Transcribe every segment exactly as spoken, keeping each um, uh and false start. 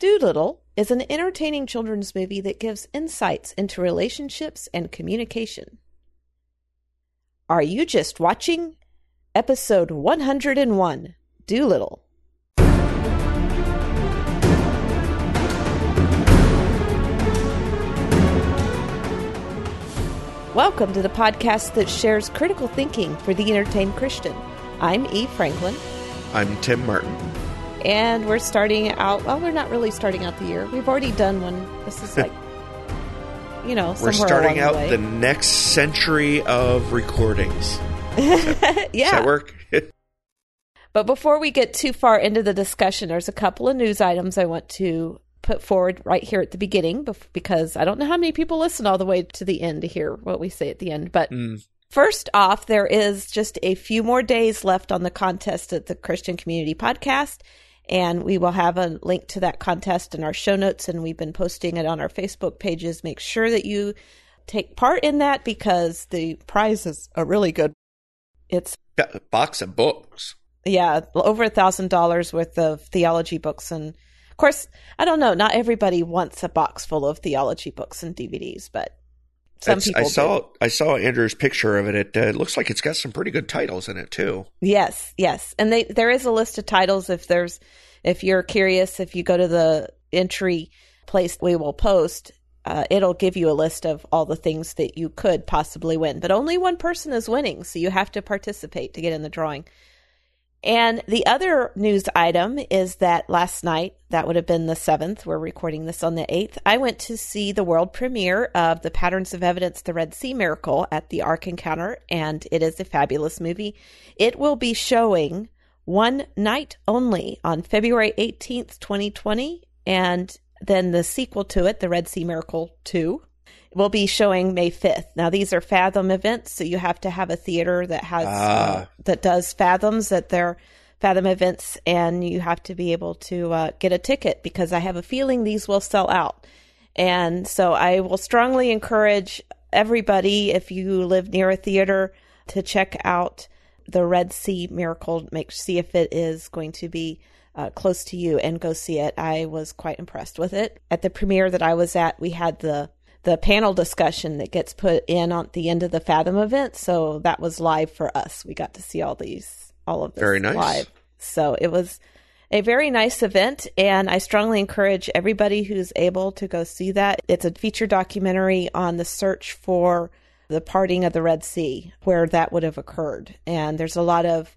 Dolittle is an entertaining children's movie that gives insights into relationships and communication. Are You Just Watching? Episode one hundred one, Dolittle. Welcome to the podcast that shares critical thinking for the entertained Christian. I'm Eve Franklin. I'm Tim Martin. And we're starting out, well, we're not really starting out the year. We've already done one. This is like, you know, somewhere along the way. We're starting out the next century of recordings. Does that, yeah. Does that work? But before we get too far into the discussion, there's a couple of news items I want to put forward right here at the beginning, because I don't know how many people listen all the way to the end to hear what we say at the end. But mm. first off, there is just a few more days left on the contest at the Christian Community Podcast, and we will have a link to that contest in our show notes, and we've been posting it on our Facebook pages. Make sure that you take part in that, because the prize is a really good. It's a box of books. Yeah, over a thousand dollars worth of theology books. And of course, I don't know, not everybody wants a box full of theology books and D V Ds, but some it's, people I do. saw I saw Andrew's picture of it. It uh, looks like it's got some pretty good titles in it too. Yes, yes, and they, there is a list of titles. If there's, if you're curious, if you go to the entry place we will post, uh, it'll give you a list of all the things that you could possibly win. But only one person is winning, so you have to participate to get in the drawing. And the other news item is that last night, that would have been the seventh, we're recording this on the eighth, I went to see the world premiere of the Patterns of Evidence: The Red Sea Miracle at the Ark Encounter, and it is a fabulous movie. It will be showing one night only on February eighteenth, twenty twenty, and then the sequel to it, The Red Sea Miracle two, will be showing May fifth. Now, these are Fathom events, so you have to have a theater that has uh, that does Fathoms, that they're Fathom events, and you have to be able to uh, get a ticket, because I have a feeling these will sell out. And so I will strongly encourage everybody, if you live near a theater, to check out the Red Sea Miracle. Make see if it is going to be Uh, close to you, and go see it. I was quite impressed with it. At the premiere that I was at, we had the the panel discussion that gets put in at the end of the Fathom event, so that was live for us. We got to see all these, all of this very nice. Live. So it was a very nice event, and I strongly encourage everybody who's able to go see that. It's a feature documentary on the search for the parting of the Red Sea, where that would have occurred. And there's a lot of,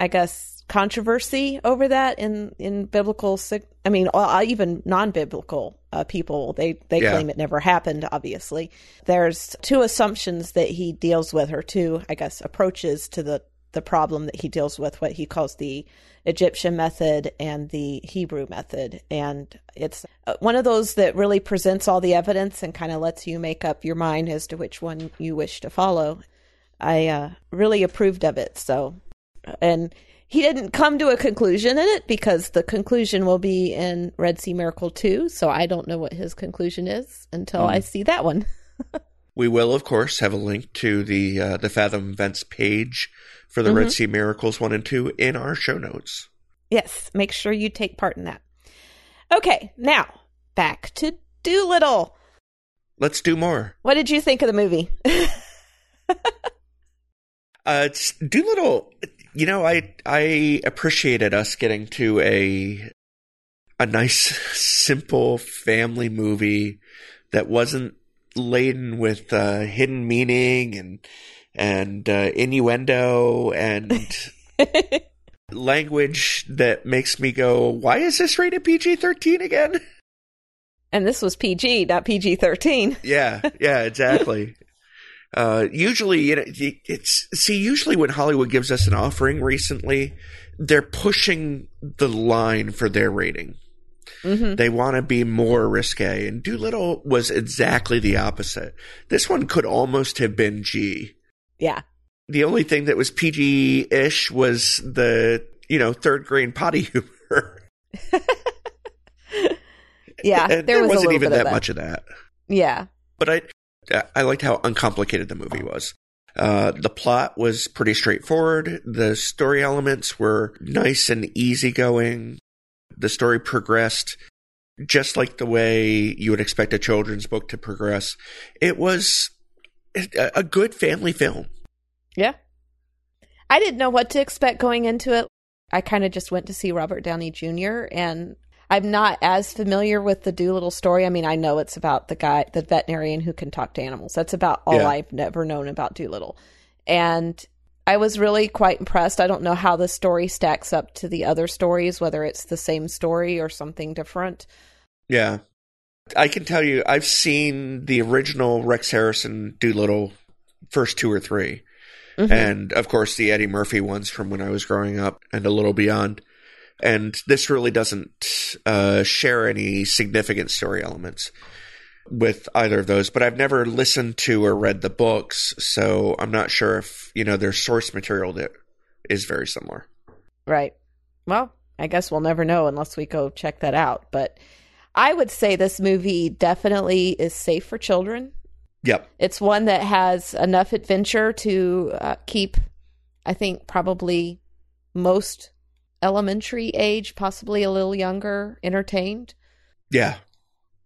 I guess, controversy over that in in biblical, I mean, even non-biblical uh, people, they they yeah. claim it never happened. Obviously, there's two assumptions that he deals with, or two, I guess, approaches to the the problem that he deals with. What he calls the Egyptian method and the Hebrew method, and it's one of those that really presents all the evidence and kind of lets you make up your mind as to which one you wish to follow. I uh, really approved of it. So, and he didn't come to a conclusion in it, because the conclusion will be in Red Sea Miracle two, so I don't know what his conclusion is until mm. I see that one. We will, of course, have a link to the uh, the Fathom Events page for the mm-hmm. Red Sea Miracles one and two in our show notes. Yes, make sure you take part in that. Okay, now, back to Dolittle. Let's do more. What did you think of the movie? uh, Dolittle... You know, I I appreciated us getting to a a nice, simple family movie that wasn't laden with uh, hidden meaning and and uh, innuendo and language that makes me go, "Why is this rated P G thirteen again?" And this was P G, not P G thirteen. yeah, yeah, exactly. Uh, usually, you know, it's see. Usually, when Hollywood gives us an offering recently, they're pushing the line for their rating. Mm-hmm. They want to be more risque, and Dolittle was exactly the opposite. This one could almost have been G. Yeah. The only thing that was P G-ish was the you know third grade potty humor. yeah, and there, there was wasn't a even bit that, that much of that. Yeah, but I. I liked how uncomplicated the movie was. Uh, the plot was pretty straightforward. The story elements were nice and easygoing. The story progressed just like the way you would expect a children's book to progress, it was a good family film. Yeah. I didn't know what to expect going into it. I kind of just went to see Robert Downey Junior and I'm not as familiar with the Dolittle story. I mean, I know it's about the guy, the veterinarian who can talk to animals. That's about all yeah. I've never known about Dolittle. And I was really quite impressed. I don't know how the story stacks up to the other stories, whether it's the same story or something different. Yeah. I can tell you, I've seen the original Rex Harrison Dolittle, first two or three. Mm-hmm. And, of course, the Eddie Murphy ones from when I was growing up and a little beyond. And this really doesn't uh, share any significant story elements with either of those. But I've never listened to or read the books, so I'm not sure if, you know, their source material that is very similar. Right. Well, I guess we'll never know unless we go check that out. But I would say this movie definitely is safe for children. Yep. It's one that has enough adventure to uh, keep, I think, probably most elementary age, possibly a little younger, entertained. Yeah.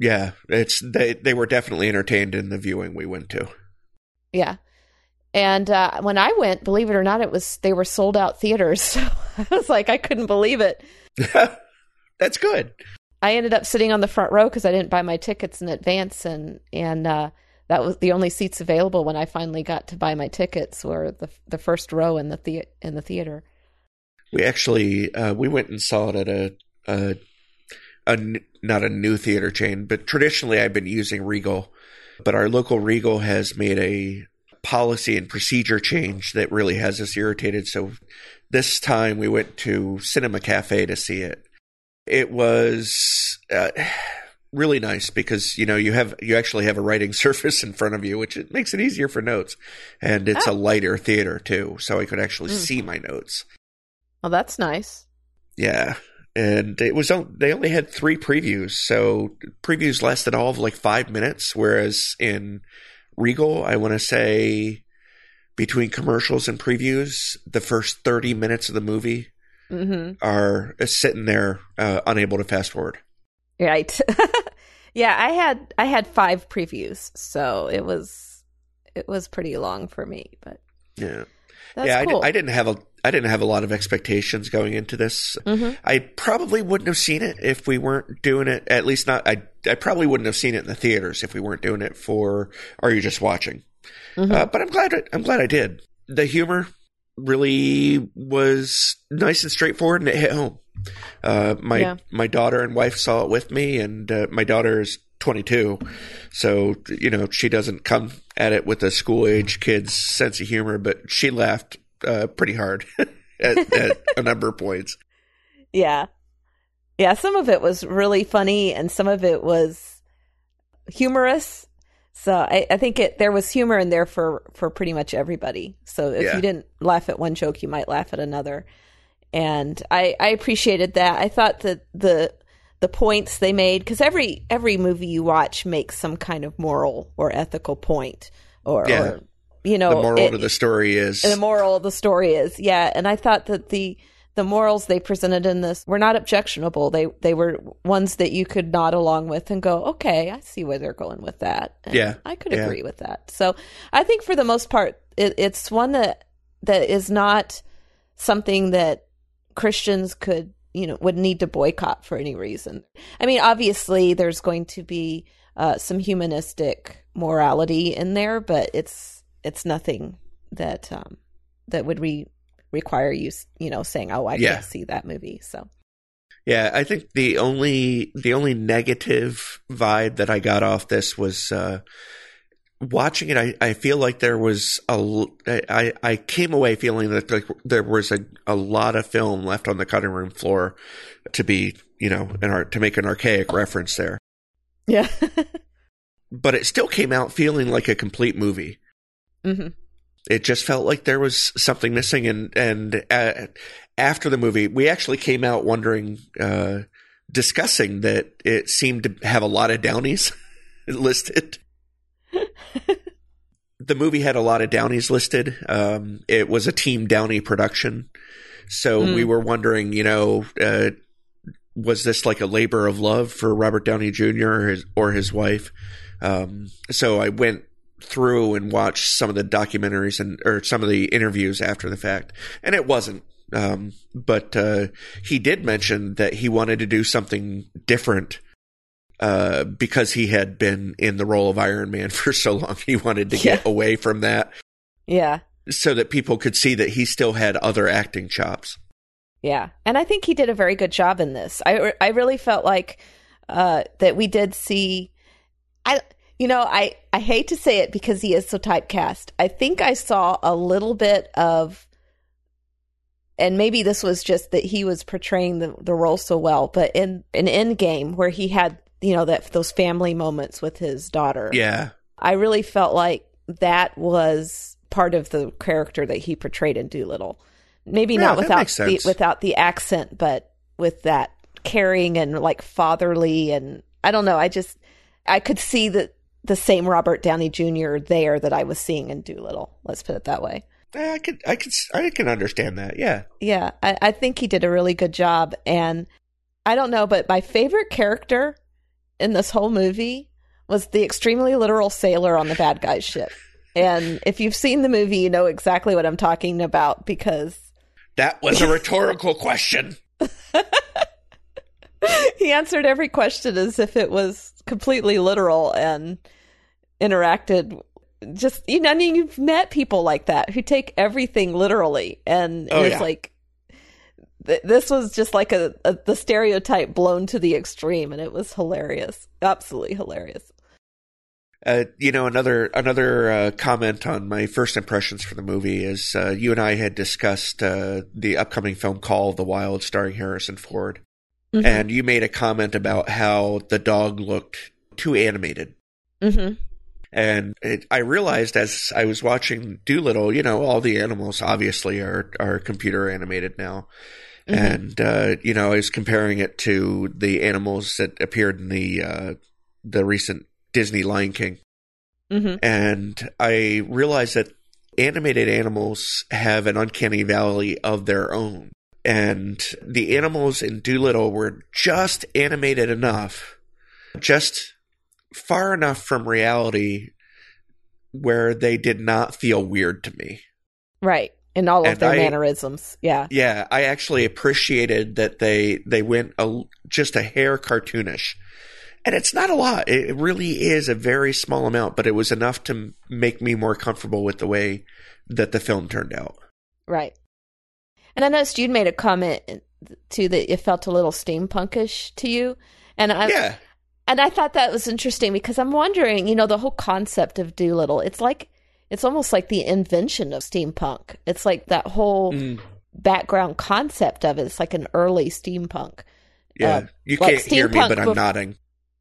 Yeah. It's they, they were definitely entertained in the viewing we went to. Yeah. And uh, when I went, believe it or not, it was they were sold out theaters. So I was like, I couldn't believe it. That's good. I ended up sitting on the front row because I didn't buy my tickets in advance. And, and uh, that was the only seats available when I finally got to buy my tickets were the the first row in the, the- in the theater. We actually, uh, we went and saw it at a, a, a, not a new theater chain, but traditionally I've been using Regal. But our local Regal has made a policy and procedure change that really has us irritated. So this time we went to Cinema Cafe to see it. It was uh, really nice because, you know, you have you actually have a writing surface in front of you, which it makes it easier for notes. And it's oh. a lighter theater, too, so I could actually mm. see my notes. Well, that's nice. Yeah. And it was they only had three previews. So previews lasted all of like five minutes, whereas in Regal, I want to say between commercials and previews, the first thirty minutes of the movie mm-hmm. are sitting there uh, unable to fast forward. Right. yeah, I had I had five previews, so it was it was pretty long for me, but Yeah. That's yeah, cool. I, I didn't have a I didn't have a lot of expectations going into this. Mm-hmm. I probably wouldn't have seen it if we weren't doing it. At least not. I I probably wouldn't have seen it in the theaters if we weren't doing it for Are You Just Watching? Mm-hmm. Uh, but I'm glad. I'm glad I did. The humor really was nice and straightforward, and it hit home. Uh, my yeah. my daughter and wife saw it with me, and uh, my daughter is twenty-two, so you know she doesn't come at it with a school age kid's sense of humor, but she laughed. Uh, pretty hard at, at a number of points. Yeah. Yeah, some of it was really funny and some of it was humorous. So I, I think it there was humor in there for, for pretty much everybody. So if yeah. you didn't laugh at one joke, you might laugh at another. And I, I appreciated that. I thought that the the points they made, because every, every movie you watch makes some kind of moral or ethical point or, yeah. or You know, the moral it, of the story is the moral of the story is. Yeah. And I thought that the the morals they presented in this were not objectionable. They they were ones that you could nod along with and go, OK, I see where they're going with that. And yeah, I could yeah. agree with that. So I think for the most part, it, it's one that that is not something that Christians could, you know, would need to boycott for any reason. I mean, obviously, there's going to be uh, some humanistic morality in there, but it's. It's nothing that um, that would re- require you, you know, saying, "Oh, I yeah. can't see that movie." So, yeah, I think the only the only negative vibe that I got off this was uh, watching it. I, I feel like there was a I, I came away feeling that like there was a, a lot of film left on the cutting room floor to be, you know, an art to make an archaic reference there. Yeah, but it still came out feeling like a complete movie. Mm-hmm. It just felt like there was something missing, and and uh, after the movie, we actually came out wondering, uh, discussing that it seemed to have a lot of Downies listed. The movie had a lot of Downies listed. Um, it was a Team Downey production, so mm. we were wondering, you know, uh, was this like a labor of love for Robert Downey Junior or his, or his wife? Um, so I went through and watched some of the documentaries and or some of the interviews after the fact, and it wasn't. Um, but uh, he did mention that he wanted to do something different uh, because he had been in the role of Iron Man for so long. He wanted to yeah. get away from that. Yeah. So that people could see that he still had other acting chops. Yeah. And I think he did a very good job in this. I, I really felt like uh, that we did see – I you know, I, I hate to say it because he is so typecast. I think I saw a little bit of – and maybe this was just that he was portraying the, the role so well, but in an Endgame where he had, you know, that those family moments with his daughter. Yeah. I really felt like that was part of the character that he portrayed in Dolittle. Maybe yeah, not without the, without the accent, but with that caring and like fatherly. And I don't know. I just, I could see the, the same Robert Downey Junior there that I was seeing in Dolittle. Let's put it that way. I could, I could, I can understand that. Yeah, yeah. I, I think he did a really good job, and I don't know, but my favorite character in this whole movie was the extremely literal sailor on the bad guy's ship. And if you've seen the movie, you know exactly what I'm talking about because that was a rhetorical question. He answered every question as if it was completely literal and interacted. Just, you know, I mean, you've met people like that who take everything literally, and oh, it's yeah. like th- this was just like a, a the stereotype blown to the extreme, and it was hilarious, absolutely hilarious. Uh, you know, another another uh, comment on my first impressions for the movie is uh, you and I had discussed uh, the upcoming film Call of the Wild, starring Harrison Ford, mm-hmm. and you made a comment about how the dog looked too animated. Mm-hmm. And it, I realized as I was watching Dolittle, you know, all the animals obviously are, are computer animated now. Mm-hmm. And, uh, you know, I was comparing it to the animals that appeared in the uh, the recent Disney Lion King. Mm-hmm. And I realized that animated animals have an uncanny valley of their own. And the animals in Dolittle were just animated enough, just far enough from reality where they did not feel weird to me. Right. In all of and their I, mannerisms. Yeah. Yeah. I actually appreciated that they, they went a, just a hair cartoonish. And it's not a lot. It really is a very small amount, but it was enough to make me more comfortable with the way that the film turned out. Right. And I noticed you'd made a comment too that it felt a little steampunkish to you. And I yeah. And I thought that was interesting because I'm wondering, you know, the whole concept of Dolittle, it's like, it's almost like the invention of steampunk. It's like that whole mm. background concept of it. It's like an early steampunk. Yeah. Uh, you like can't hear me, but I'm before- nodding.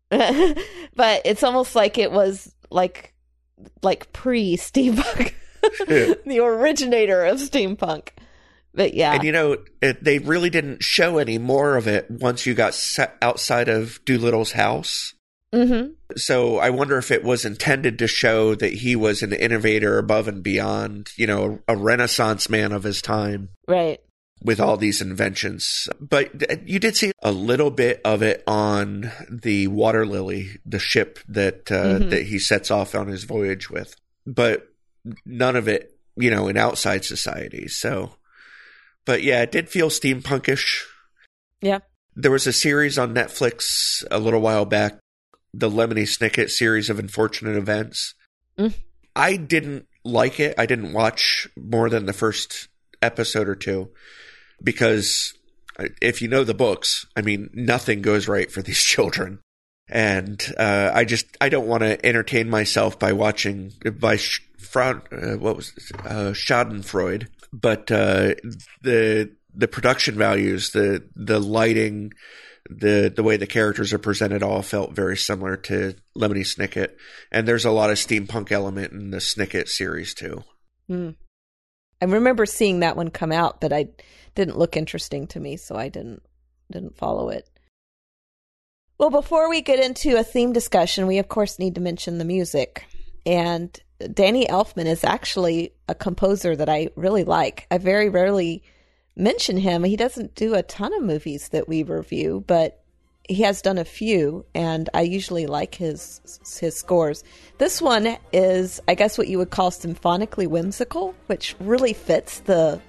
But it's almost like it was like, like pre-steampunk, yeah. the originator of steampunk. But yeah. And you know, it, they really didn't show any more of it once you got set outside of Dolittle's house. Mm-hmm. So I wonder if it was intended to show that he was an innovator above and beyond, you know, a Renaissance man of his time. Right. With all these inventions. But you did see a little bit of it on the Water Lily, the ship that, uh, mm-hmm. that he sets off on his voyage with. But none of it, you know, in outside society. So. But yeah, it did feel steampunkish. Yeah. There was a series on Netflix a little while back, the Lemony Snicket series of unfortunate events. Mm. I didn't like it. I didn't watch more than the first episode or two because if you know the books, I mean, nothing goes right for these children. And uh, I just, I don't want to entertain myself by watching, by sh- fraud, uh, what was it? Uh, Schadenfreude. But uh, the the production values, the the lighting, the the way the characters are presented all felt very similar to Lemony Snicket. And there's a lot of steampunk element in the Snicket series too. Mm. I remember seeing that one come out, but I didn't look interesting to me, so I didn't didn't follow it. Well, before we get into a theme discussion, we of course need to mention the music. And Danny Elfman is actually a composer that I really like. I very rarely mention him. He doesn't do a ton of movies that we review, but he has done a few, and I usually like his his scores. This one is, I guess, what you would call symphonically whimsical, which really fits the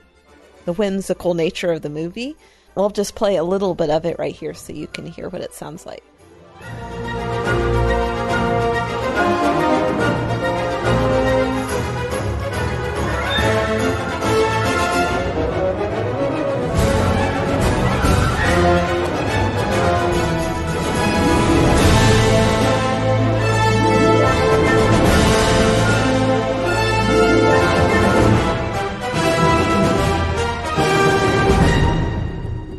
the whimsical nature of the movie. I'll just play a little bit of it right here so you can hear what it sounds like.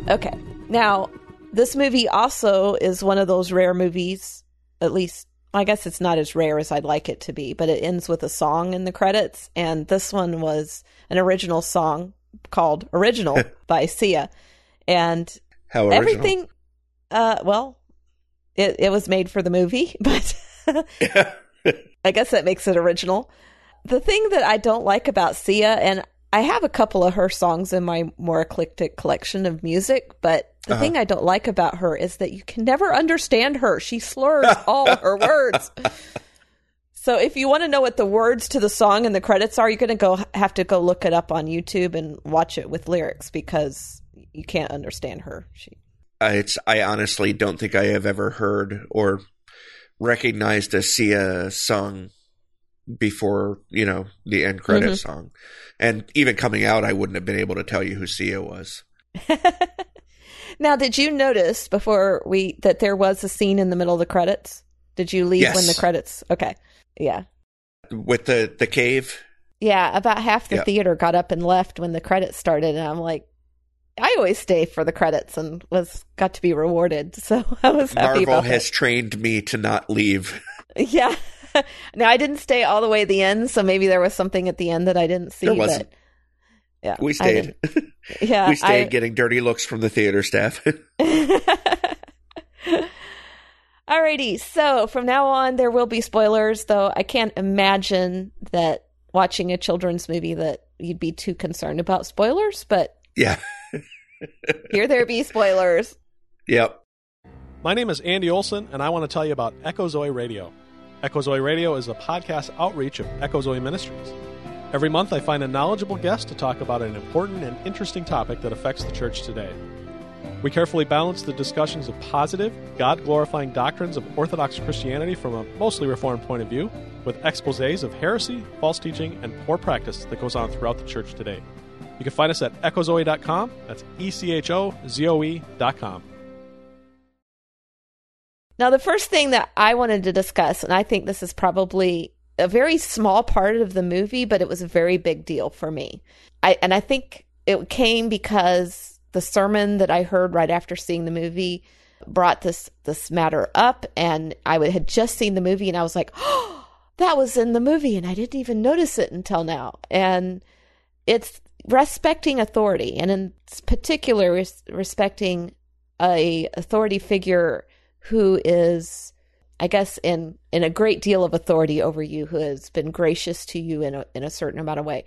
Okay, now, this movie also is one of those rare movies, at least, I guess it's not as rare as I'd like it to be, but it ends with a song in the credits, and this one was an original song called Original by Sia. And how original? Everything, uh, well, it, it was made for the movie, but I guess that makes it original. The thing that I don't like about Sia, and I have a couple of her songs in my more eclectic collection of music, but the uh-huh. thing I don't like about her is that you can never understand her. She slurs all her words. So if you want to know what the words to the song and the credits are, you're going to go have to go look it up on YouTube and watch it with lyrics because you can't understand her. She- it's, I honestly don't think I have ever heard or recognized a Sia song before, you know, the end credit mm-hmm. song. And even coming out, I wouldn't have been able to tell you who Sia was. Now, did you notice before we that there was a scene in the middle of the credits? Did you leave yes. when the credits? Okay. Yeah. With the, the cave? Yeah. About half the yep. theater got up and left when the credits started. And I'm like, I always stay for the credits and was got to be rewarded. So I was happy Marvel about has it. Trained me to not leave. Yeah. Now, I didn't stay all the way to the end, so maybe there was something at the end that I didn't see. There wasn't. But, yeah, we stayed. Yeah, we stayed I, getting dirty looks from the theater staff. Alrighty, so from now on, there will be spoilers, though I can't imagine that watching a children's movie that you'd be too concerned about spoilers, but yeah, here there be spoilers. Yep. My name is Andy Olson, and I want to tell you about Echozoi Radio. Echozoi Radio is a podcast outreach of Echozoi Ministries. Every month I find a knowledgeable guest to talk about an important and interesting topic that affects the church today. We carefully balance the discussions of positive, God-glorifying doctrines of Orthodox Christianity from a mostly Reformed point of view with exposés of heresy, false teaching, and poor practice that goes on throughout the church today. You can find us at echozoi dot com. That's E C H O Z O E dot com. Now, the first thing that I wanted to discuss, and I think this is probably a very small part of the movie, but it was a very big deal for me. I, and I think it came because the sermon that I heard right after seeing the movie brought this, this matter up, and I would, had just seen the movie, and I was like, oh, that was in the movie, and I didn't even notice it until now. And it's respecting authority, and in particular, res- respecting a authority figure who is, I guess, in, in a great deal of authority over you, who has been gracious to you in a, in a certain amount of way.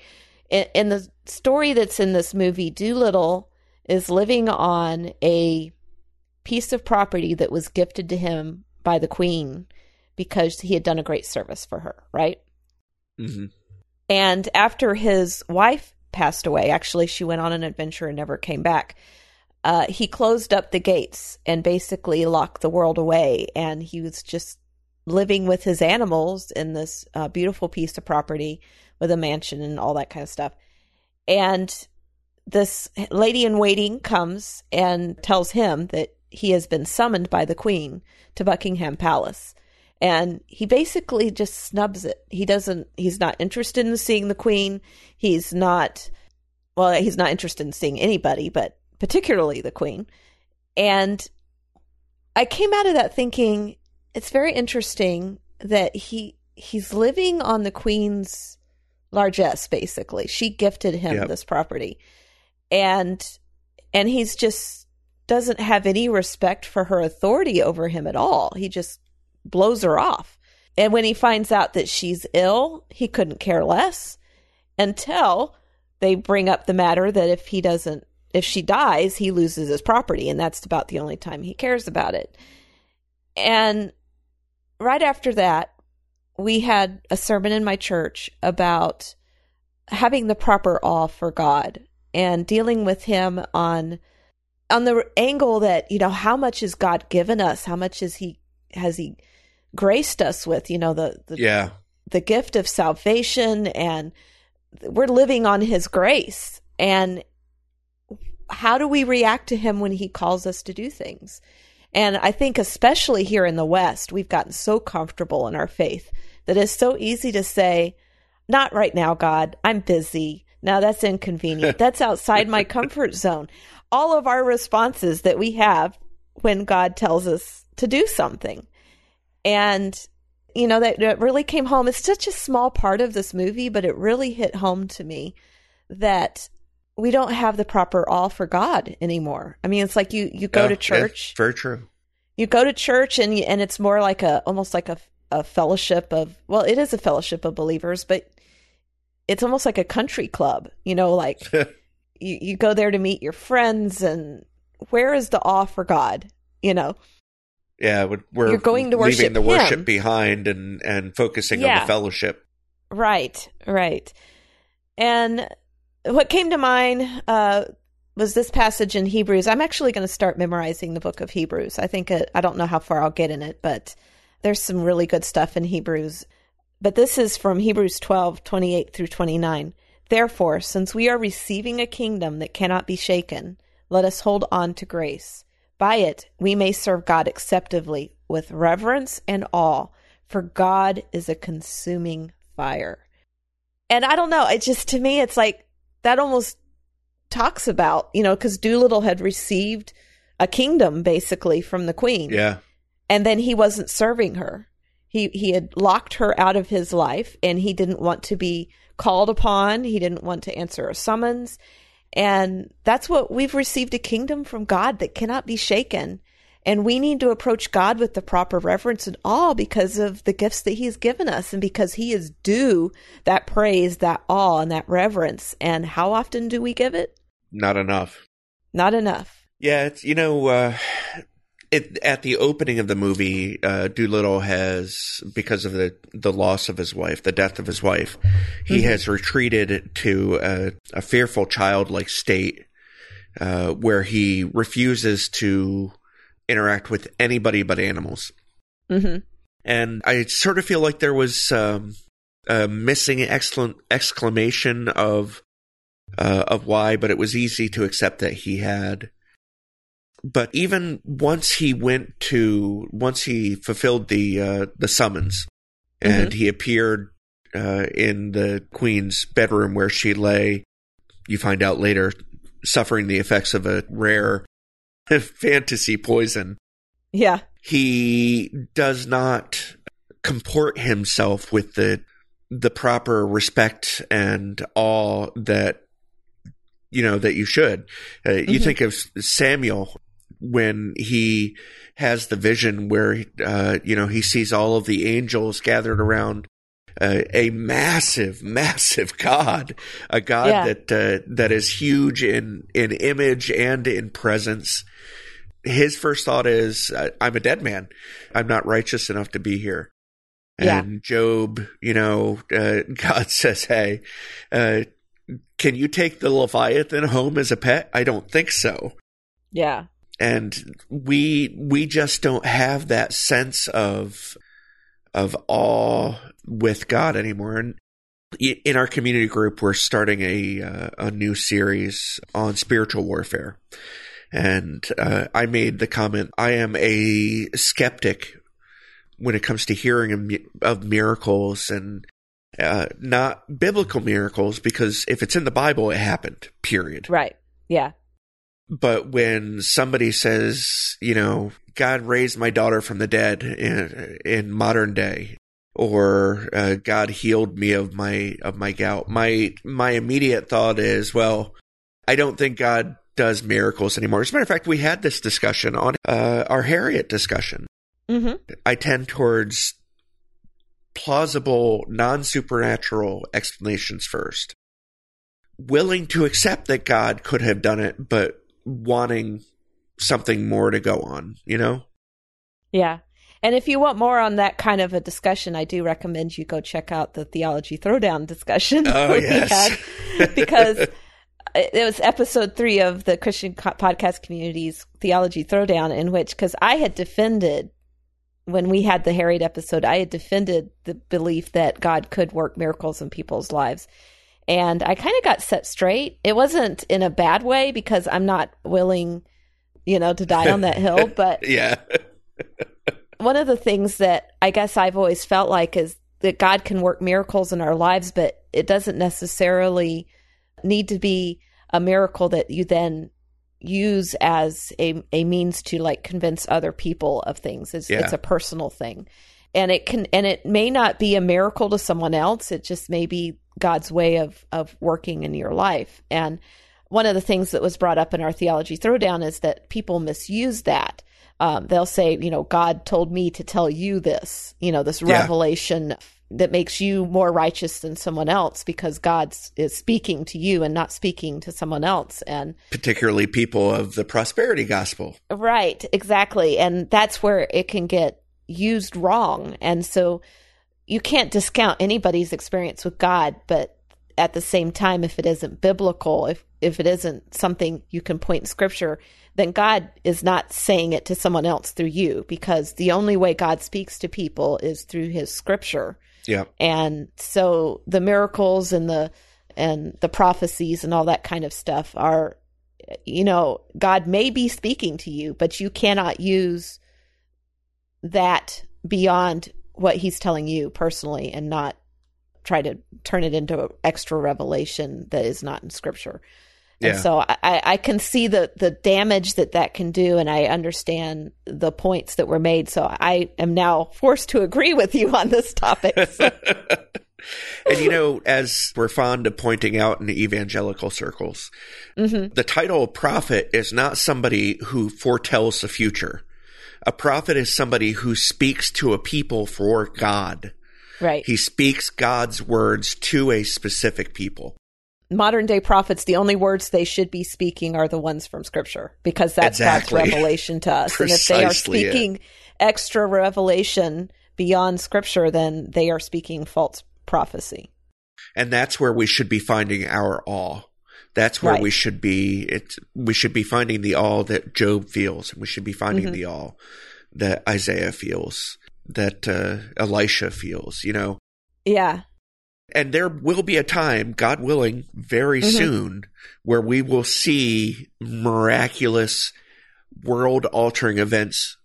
In, in the story that's in this movie, Dolittle is living on a piece of property that was gifted to him by the Queen because he had done a great service for her, right? Mm-hmm. And after his wife passed away, actually, she went on an adventure and never came back. Uh, he closed up the gates and basically locked the world away. And he was just living with his animals in this uh, beautiful piece of property with a mansion and all that kind of stuff. And this lady in waiting comes and tells him that he has been summoned by the Queen to Buckingham Palace. And he basically just snubs it. He doesn't, he's not interested in seeing the Queen. He's not, well, he's not interested in seeing anybody, but particularly the Queen. And I came out of that thinking, it's very interesting that he he's living on the Queen's largesse, basically. She gifted him yep. this property. And and he's just doesn't have any respect for her authority over him at all. He just blows her off. And when he finds out that she's ill, he couldn't care less until they bring up the matter that if he doesn't if she dies, he loses his property, and that's about the only time he cares about it. And right after that, we had a sermon in my church about having the proper awe for God and dealing with him on on the angle that, you know, how much has God given us? How much is he has he graced us with? You know, the, the yeah. the gift of salvation, and we're living on his grace. And how do we react to him when he calls us to do things? And I think especially here in the West, we've gotten so comfortable in our faith that it's so easy to say, not right now, God, I'm busy. Now that's inconvenient. That's outside my comfort zone. All of our responses that we have when God tells us to do something. And, you know, that, that really came home. It's such a small part of this movie, but it really hit home to me that we don't have the proper awe for God anymore. I mean, it's like you, you go oh, to church. Very true. You go to church and you, and it's more like a, almost like a, a fellowship of, well, it is a fellowship of believers, but it's almost like a country club, you know, like you, you go there to meet your friends, and where is the awe for God, you know? Yeah. We're You're going to worship leaving the him. worship behind and, and focusing yeah. on the fellowship. Right. Right. And what came to mind uh, was this passage in Hebrews. I'm actually going to start memorizing the book of Hebrews. I think it, I don't know how far I'll get in it, but there's some really good stuff in Hebrews. But this is from Hebrews twelve, twenty-eight through twenty-nine. Therefore, since we are receiving a kingdom that cannot be shaken, let us hold on to grace. By it, we may serve God acceptably with reverence and awe, for God is a consuming fire. And I don't know, it just, to me, it's like, that almost talks about, you know, because Dolittle had received a kingdom basically from the queen. Yeah. And then he wasn't serving her. He he had locked her out of his life, and he didn't want to be called upon. He didn't want to answer a summons. And that's what we've received, a kingdom from God that cannot be shaken. And we need to approach God with the proper reverence and awe because of the gifts that he's given us, and because he is due that praise, that awe, and that reverence. And how often do we give it? Not enough. Not enough. Yeah, it's, you know, uh, it, at the opening of the movie, uh, Dolittle has, because of the, the loss of his wife, the death of his wife, he mm-hmm. has retreated to a, a fearful childlike state uh, where he refuses to interact with anybody but animals. Mm-hmm. And I sort of feel like there was um, a missing excla- exclamation of uh, of why, but it was easy to accept that he had. But even once he went to, once he fulfilled the uh, the summons, mm-hmm. and he appeared uh, in the queen's bedroom where she lay, you find out later, suffering the effects of a rare fantasy poison. Yeah. He does not comport himself with the the proper respect and awe that, you know, that you should. Uh, mm-hmm. You think of Samuel when he has the vision where, uh, you know, he sees all of the angels gathered around uh, a massive, massive God, a God yeah. that uh, that is huge in, in image and in presence. His first thought is, I'm a dead man. I'm not righteous enough to be here. And yeah. Job, you know, uh, God says, hey, uh, can you take the Leviathan home as a pet? I don't think so. Yeah. And we we just don't have that sense of of awe with God anymore. And in our community group, we're starting a uh, a new series on spiritual warfare. And uh, I made the comment, I am a skeptic when it comes to hearing of miracles, and uh, not biblical miracles, because if it's in the Bible, it happened, period. Right. Yeah. But when somebody says, you know, God raised my daughter from the dead in, in modern day, or uh, God healed me of my of my gout, my my immediate thought is, well, I don't think God does miracles anymore. As a matter of fact, we had this discussion on uh, our Harriet discussion. Mm-hmm. I tend towards plausible, non-supernatural explanations first. willing to accept that God could have done it, but wanting something more to go on, you know? Yeah. And if you want more on that kind of a discussion, I do recommend you go check out the Theology Throwdown discussion. Oh, yes. Had, because it was episode three of the Christian Podcast Community's Theology Throwdown, in which, because I had defended, when we had the Harriet episode, I had defended the belief that God could work miracles in people's lives. And I kind of got set straight. It wasn't in a bad way, because I'm not willing, you know, to die on that hill. But yeah. One of the things that I guess I've always felt like is that God can work miracles in our lives, but it doesn't necessarily need to be a miracle that you then use as a, a means to like convince other people of things. It's, yeah. it's a personal thing. And it can, and it may not be a miracle to someone else. It just may be God's way of, of working in your life. And one of the things that was brought up in our Theology Throwdown is that people misuse that. Um, they'll say, you know, God told me to tell you this, you know, this yeah. revelation that makes you more righteous than someone else, because God is speaking to you and not speaking to someone else. And particularly people of the prosperity gospel. Right, exactly. And that's where it can get used wrong. And so you can't discount anybody's experience with God, but at the same time, if it isn't biblical, if, if it isn't something you can point in scripture, then God is not saying it to someone else through you, because the only way God speaks to people is through his scripture. Yeah. And so the miracles and the, and the prophecies and all that kind of stuff are, you know, God may be speaking to you, but you cannot use that beyond what he's telling you personally, and not try to turn it into an extra revelation that is not in scripture. And yeah. so I, I can see the, the damage that that can do, and I understand the points that were made. So I am now forced to agree with you on this topic. So. And, you know, as we're fond of pointing out in evangelical circles, mm-hmm. the title of prophet is not somebody who foretells the future. A prophet is somebody who speaks to a people for God. Right. He speaks God's words to a specific people. Modern day prophets, the only words they should be speaking are the ones from scripture, because that's exactly. God's revelation to us. And if they are speaking it. extra revelation beyond scripture, then they are speaking false prophecy. And that's where we should be finding our awe. That's where right. we should be. It's, we should be finding the awe that Job feels. And we should be finding mm-hmm. the awe that Isaiah feels, that uh, Elisha feels, you know? Yeah. And there will be a time, God willing, very mm-hmm. soon, where we will see miraculous, world-altering events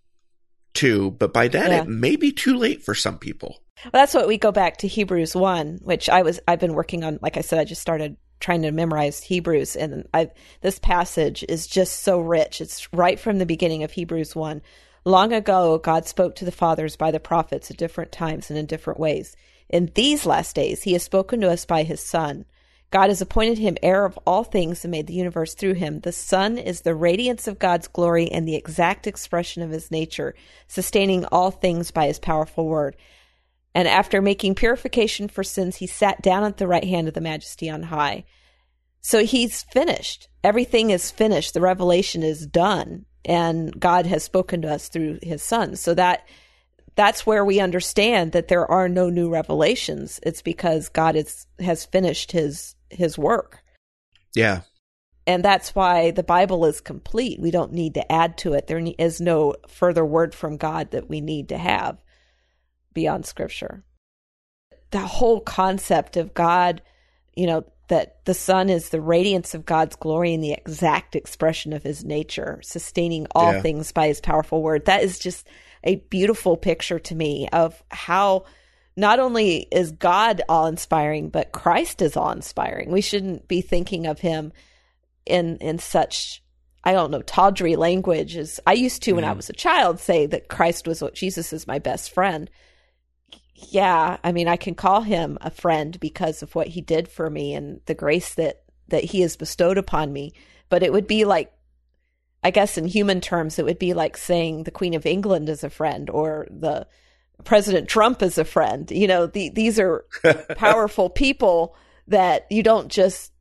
too. But by then, yeah. it may be too late for some people. Well, that's what we go back to Hebrews one, which I was, I've been working on. Like I said, I just started trying to memorize Hebrews, and I've, this passage is just so rich. It's right from the beginning of Hebrews one. Long ago, God spoke to the fathers by the prophets at different times and in different ways. In these last days, he has spoken to us by his Son. God has appointed him heir of all things and made the universe through him. The Son is the radiance of God's glory and the exact expression of his nature, sustaining all things by his powerful word. And after making purification for sins, he sat down at the right hand of the Majesty on high. So he's finished. Everything is finished. The revelation is done. And God has spoken to us through his Son. So that... That's where we understand that there are no new revelations. It's because God is, has finished his his work. Yeah. And that's why the Bible is complete. We don't need to add to it. There is no further word from God that we need to have beyond scripture. The whole concept of God, you know, that the Son is the radiance of God's glory and the exact expression of his nature, sustaining all yeah. things by his powerful word. That is just a beautiful picture to me of how not only is God awe-inspiring, but Christ is awe-inspiring. We shouldn't be thinking of him in in such, I don't know, tawdry language. As I used to, mm. when I was a child, say that Christ was what Jesus is my best friend. Yeah, I mean, I can call him a friend because of what he did for me and the grace that, that he has bestowed upon me. But it would be like, I guess in human terms, it would be like saying the Queen of England is a friend or the President Trump is a friend. You know, the, these are powerful people that you don't just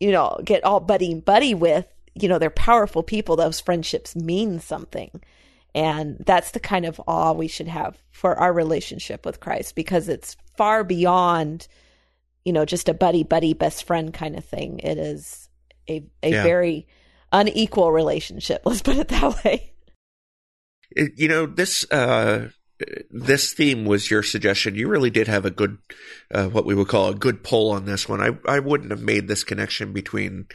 you know, get all buddy buddy with, you know, they're powerful people. Those friendships mean something. And that's the kind of awe we should have for our relationship with Christ, because it's far beyond, you know, just a buddy, buddy, best friend kind of thing. It is a a yeah. very unequal relationship. Let's put it that way. It, you know, this uh, this theme was your suggestion. You really did have a good, uh, what we would call a good pull on this one. I, I wouldn't have made this connection between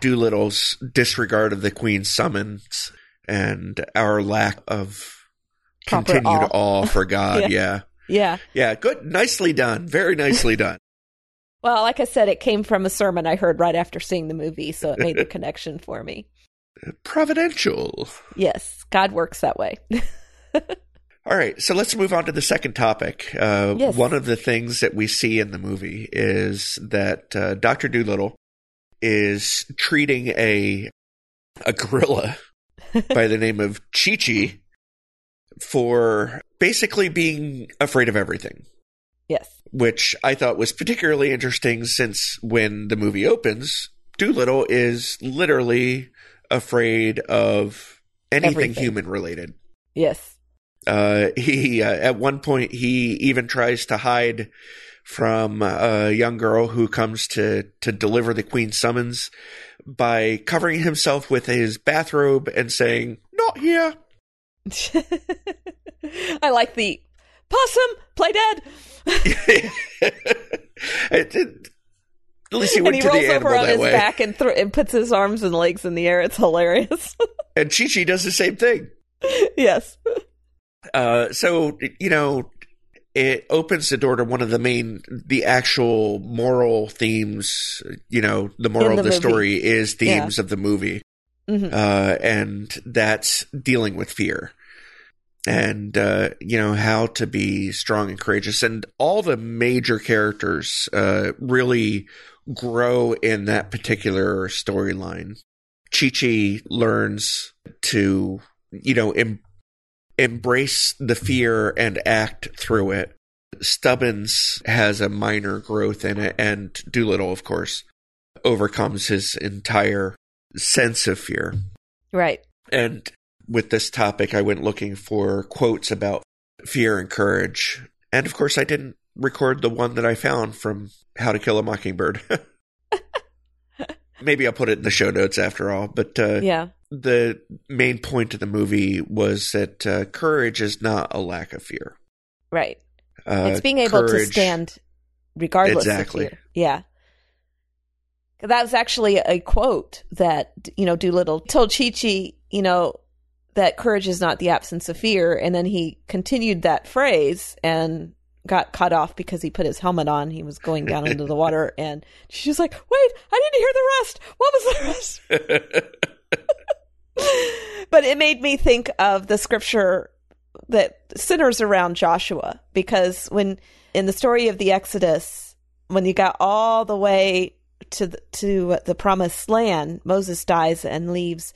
Dolittle's disregard of the Queen's summons and our lack of proper continued awe. awe for God. yeah. yeah. Yeah. Yeah. Good. Nicely done. Very nicely done. Well, like I said, it came from a sermon I heard right after seeing the movie, so it made the connection for me. Providential. Yes. God works that way. All right. So let's move on to the second topic. Uh, yes. One of the things that we see in the movie is that uh, Doctor Dolittle is treating a a gorilla by the name of Chi-Chi for basically being afraid of everything. Yes. Which I thought was particularly interesting, since when the movie opens, Dolittle is literally afraid of anything everything. human related. Yes. Uh, he uh, at one point, he even tries to hide from a young girl who comes to, to deliver the Queen's summons by covering himself with his bathrobe and saying, "Not here." I like the possum, play dead. it, it, at least he went and he to rolls the over on his way. back and, th- and puts his arms and legs in the air. It's hilarious. And Chi-Chi does the same thing. Yes. Uh, so, you know, it opens the door to one of the main, the actual moral themes, you know, the moral the of the movie. story is themes yeah. of the movie. Mm-hmm. Uh, and that's dealing with fear. And, uh, you know, how to be strong and courageous. And all the major characters uh, really grow in that particular storyline. Chi-Chi learns to, you know, em- embrace the fear and act through it. Stubbins has a minor growth in it. And Dolittle, of course, overcomes his entire sense of fear. Right. And with this topic, I went looking for quotes about fear and courage. And of course, I didn't record the one that I found from How to Kill a Mockingbird. Maybe I'll put it in the show notes after all. But uh, yeah. the main point of the movie was that uh, courage is not a lack of fear. Right. Uh, it's being able courage, to stand regardless exactly. of fear. Yeah. That was actually a quote that, you know, Dolittle told Chi-Chi, you know, that courage is not the absence of fear. And then he continued that phrase and got cut off because he put his helmet on. He was going down into the water, and she was like, "Wait, I didn't hear the rest. What was the rest?" But it made me think of the scripture that centers around Joshua, because when in the story of the Exodus, when you got all the way to the, to the promised land, Moses dies and leaves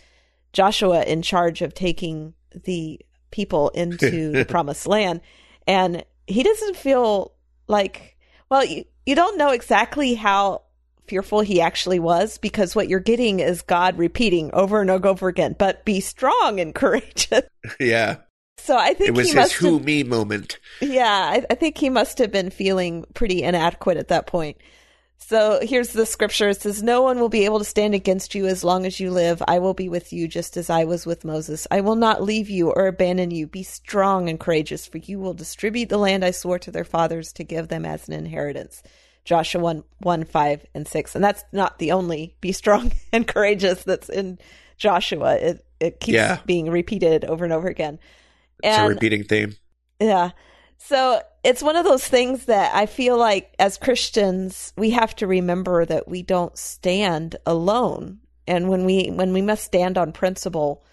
Joshua in charge of taking the people into the promised land. And he doesn't feel like, well, you, you don't know exactly how fearful he actually was, because what you're getting is God repeating over and over again, "But be strong and courageous." Yeah. So I think it was he his who have, me moment. Yeah. I, I think he must have been feeling pretty inadequate at that point. So here's the scripture. It says, "No one will be able to stand against you as long as you live. I will be with you just as I was with Moses. I will not leave you or abandon you. Be strong and courageous, for you will distribute the land I swore to their fathers to give them as an inheritance." Joshua one, one, five, and six. And that's not the only "be strong and courageous" that's in Joshua. It it keeps yeah. being repeated over and over again. It's and, a repeating theme. Yeah. So it's one of those things that I feel like as Christians, we have to remember that we don't stand alone. And when we when we must stand on principle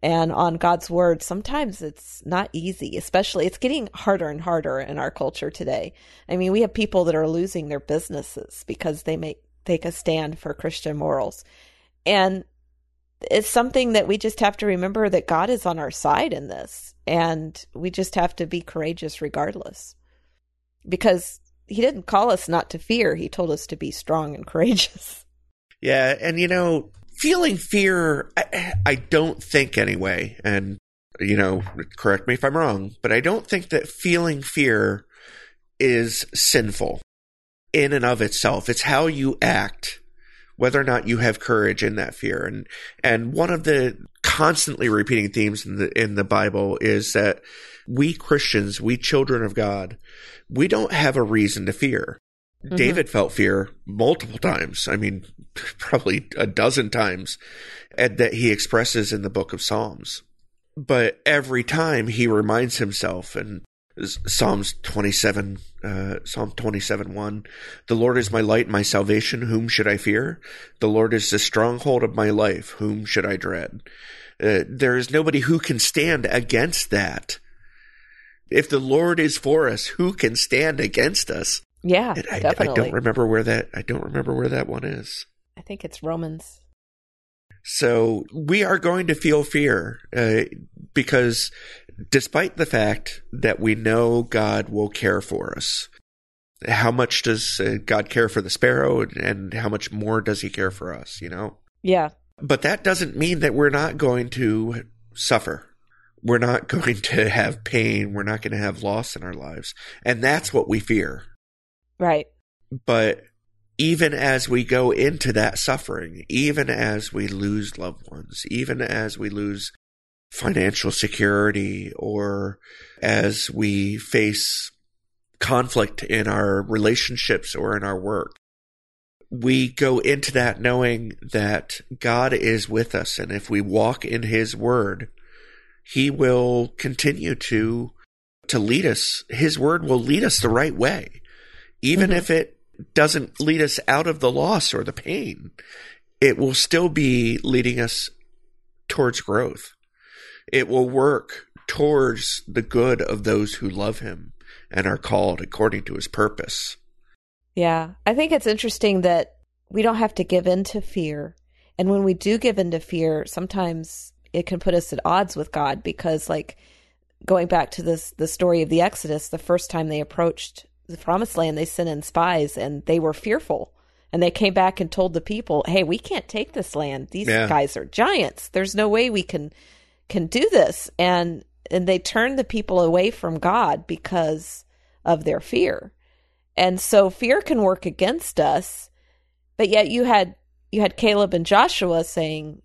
and on God's word, sometimes it's not easy, especially it's getting harder and harder in our culture today. I mean, we have people that are losing their businesses because they make take a stand for Christian morals. And it's something that we just have to remember that God is on our side in this, and we just have to be courageous regardless, because he didn't call us not to fear. He told us to be strong and courageous. Yeah, and you know, feeling fear, I, I don't think anyway, and you know, correct me if I'm wrong, but I don't think that feeling fear is sinful in and of itself. It's how you act, whether or not you have courage in that fear. And and one of the constantly repeating themes in the in the Bible is that we Christians, we children of God, we don't have a reason to fear. Mm-hmm. David felt fear multiple times. I mean, probably a dozen times that he expresses in the book of Psalms. But every time he reminds himself, and Psalms twenty-seven, uh, Psalm twenty-seven, one, the Lord is my light and my salvation, whom should I fear? The Lord is the stronghold of my life, whom should I dread? Uh, there is nobody who can stand against that. If the Lord is for us, who can stand against us? Yeah, I, definitely. I don't remember where that, I don't remember where that one is. I think it's Romans. So we are going to feel fear uh, because despite the fact that we know God will care for us, how much does uh, God care for the sparrow and, and how much more does he care for us, you know? Yeah. But that doesn't mean that we're not going to suffer. We're not going to have pain. We're not going to have loss in our lives. And that's what we fear. Right. But even as we go into that suffering, even as we lose loved ones, even as we lose financial security, or as we face conflict in our relationships or in our work, we go into that knowing that God is with us. And if we walk in his word, he will continue to, to lead us. His word will lead us the right way, even mm-hmm. if it doesn't lead us out of the loss or the pain. It will still be leading us towards growth. It will work towards the good of those who love him and are called according to his purpose. Yeah. I think it's interesting that we don't have to give in to fear. And when we do give in to fear, sometimes it can put us at odds with God, because like going back to this, the story of the Exodus, the first time they approached the promised land, they sent in spies and they were fearful, and they came back and told the people, hey, we can't take this land. These yeah. guys are giants. There's no way we can, can do this. And, and they turned the people away from God because of their fear. And so fear can work against us, but yet you had, you had Caleb and Joshua saying,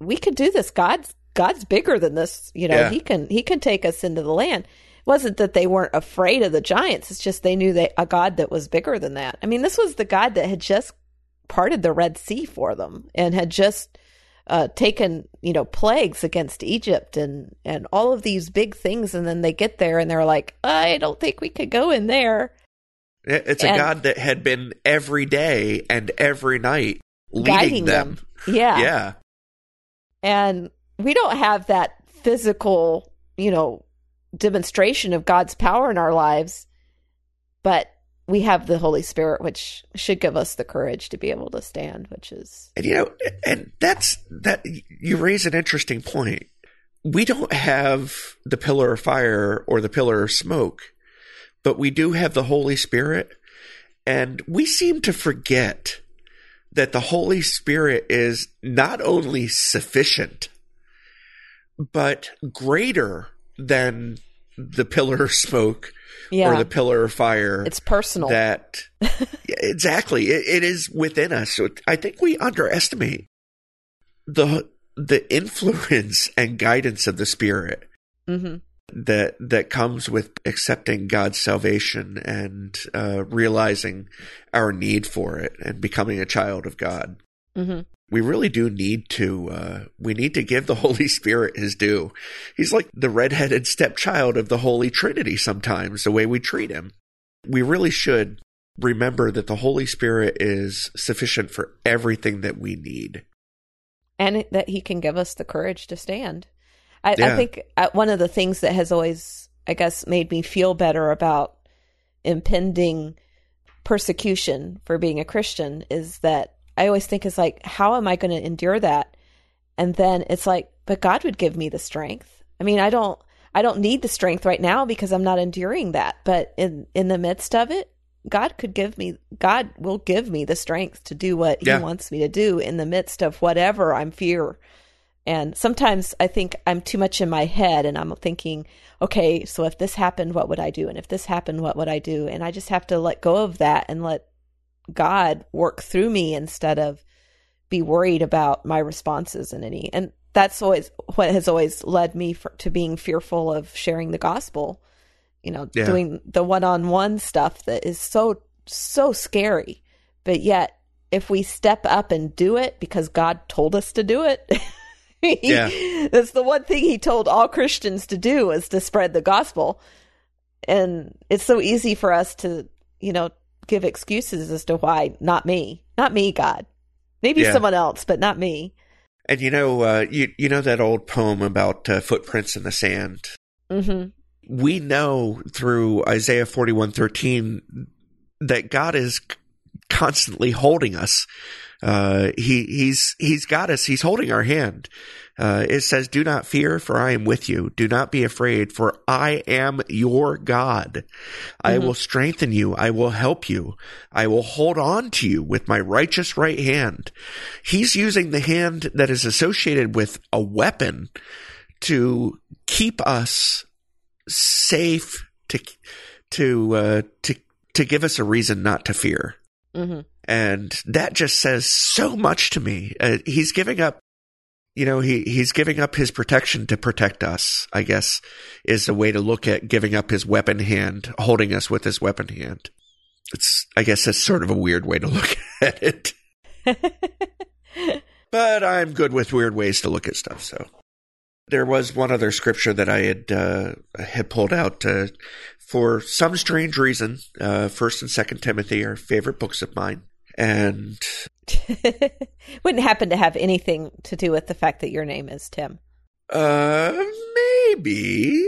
we could do this. God's, God's bigger than this. You know, yeah. he can, he can take us into the land. Wasn't that they weren't afraid of the giants. It's just they knew they, a God that was bigger than that. I mean, this was the God that had just parted the Red Sea for them and had just uh, taken, you know, plagues against Egypt and, and all of these big things. And then they get there and they're like, I don't think we could go in there. It's and a God that had been every day and every night leading them. them. Yeah. Yeah. And we don't have that physical, you know, demonstration of God's power in our lives, but we have the Holy Spirit, which should give us the courage to be able to stand, which is... And you know, and that's, that you raise an interesting point. We don't have the pillar of fire or the pillar of smoke, but we do have the Holy Spirit. And we seem to forget that the Holy Spirit is not only sufficient, but greater than the pillar of smoke yeah. or the pillar of fire. It's personal. That exactly. It, it is within us. So I think we underestimate the the influence and guidance of the Spirit mm-hmm. that that comes with accepting God's salvation and uh, realizing our need for it and becoming a child of God. Mm-hmm. We really do need to, uh, we need to give the Holy Spirit his due. He's like the redheaded stepchild of the Holy Trinity sometimes, the way we treat him. We really should remember that the Holy Spirit is sufficient for everything that we need. And that he can give us the courage to stand. I, yeah. I think one of the things that has always, I guess, made me feel better about impending persecution for being a Christian is that I always think it's like, how am I going to endure that? And then it's like, but God would give me the strength. I mean, I don't, I don't need the strength right now because I'm not enduring that. But in, in the midst of it, God could give me, God will give me the strength to do what yeah. he wants me to do in the midst of whatever I'm fear. And sometimes I think I'm too much in my head and I'm thinking, okay, so if this happened, what would I do? And if this happened, what would I do? And I just have to let go of that and let God work through me instead of be worried about my responses in any. And that's always what has always led me for, to being fearful of sharing the gospel. You know, yeah. doing the one-on-one stuff that is so, so scary. But yet, if we step up and do it because God told us to do it, he, yeah. that's the one thing he told all Christians to do, is to spread the gospel. And it's so easy for us to, you know, give excuses as to why not me, not me, God, maybe yeah. someone else, but not me. And you know, uh, you, you know that old poem about uh, footprints in the sand? Mm-hmm. We know through Isaiah forty-one thirteen that God is constantly holding us. Uh, he he's he's got us. He's holding our hand. Uh, it says, "Do not fear, for I am with you. Do not be afraid, for I am your God. I mm-hmm. will strengthen you. I will help you. I will hold on to you with my righteous right hand." He's using the hand that is associated with a weapon to keep us safe, to to uh, to to give us a reason not to fear, mm-hmm. and that just says so much to me. Uh, he's giving up, you know, he he's giving up his protection to protect us, I guess, is a way to look at giving up his weapon hand, holding us with his weapon hand. It's, I guess, that's sort of a weird way to look at it, but I'm good with weird ways to look at stuff, so. There was one other scripture that I had uh, had pulled out uh, for some strange reason. Uh, First and Second Timothy are favorite books of mine, and wouldn't happen to have anything to do with the fact that your name is Tim. Uh, maybe.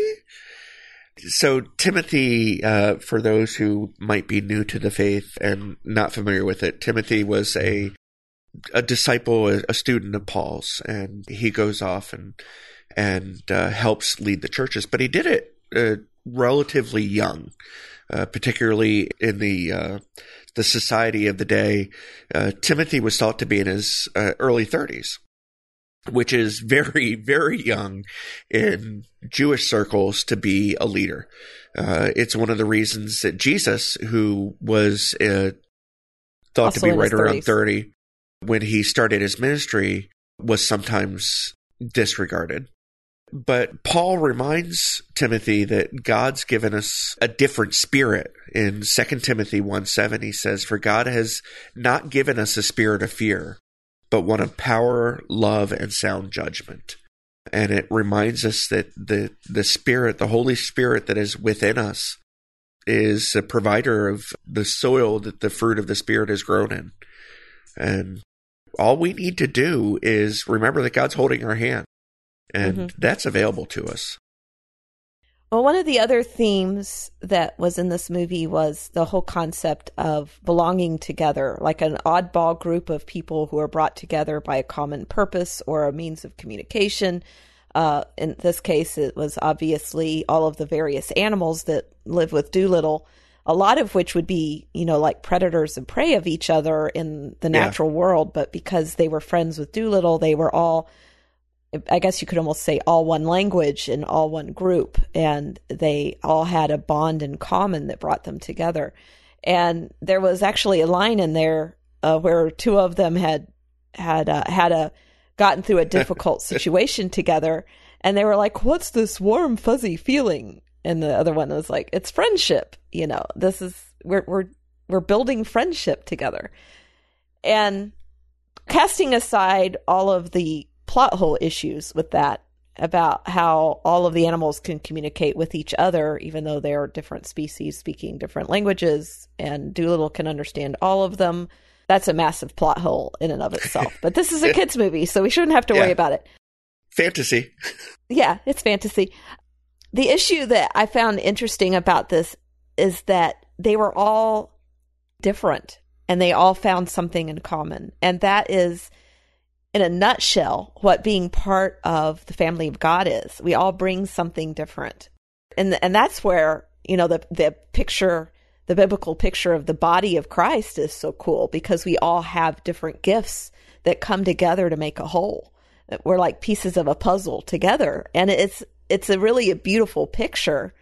So Timothy, uh, for those who might be new to the faith and not familiar with it, Timothy was a a disciple, a, a student of Paul's, and he goes off and. and uh, helps lead the churches. But he did it uh, relatively young, uh, particularly in the uh, the society of the day. Uh, Timothy was thought to be in his uh, early thirties, which is very, very young in Jewish circles to be a leader. Uh, it's one of the reasons that Jesus, who was uh, thought also to be right around thirty when he started his ministry, was sometimes disregarded. But Paul reminds Timothy that God's given us a different spirit. In Second Timothy one seven, he says, "For God has not given us a spirit of fear, but one of power, love, and sound judgment." And it reminds us that the, the spirit, the Holy Spirit that is within us, is a provider of the soil that the fruit of the Spirit is grown in. And all we need to do is remember that God's holding our hand. And mm-hmm. that's available to us. Well, one of the other themes that was in this movie was the whole concept of belonging together, like an oddball group of people who are brought together by a common purpose or a means of communication. Uh, in this case, it was obviously all of the various animals that live with Dolittle, a lot of which would be, you know, like predators and prey of each other in the natural yeah. world. But because they were friends with Dolittle, they were all... I guess you could almost say all one language and all one group, and they all had a bond in common that brought them together. And there was actually a line in there uh, where two of them had had uh, had a gotten through a difficult situation together, and they were like, "What's this warm fuzzy feeling?" And the other one was like, "It's friendship. You know, this is we're we're we're building friendship together." And casting aside all of the plot hole issues with that, about how all of the animals can communicate with each other, even though they are different species speaking different languages, and Dolittle can understand all of them. That's a massive plot hole in and of itself. But this is a kids' movie, so we shouldn't have to yeah. worry about it. Fantasy. Yeah, it's fantasy. The issue that I found interesting about this is that they were all different, and they all found something in common. And that is, in a nutshell, what being part of the family of God is. We all bring something different. And and that's where, you know, the, the picture the biblical picture of the body of Christ is so cool because we all have different gifts that come together to make a whole. We're like pieces of a puzzle together. And it's it's a really a beautiful picture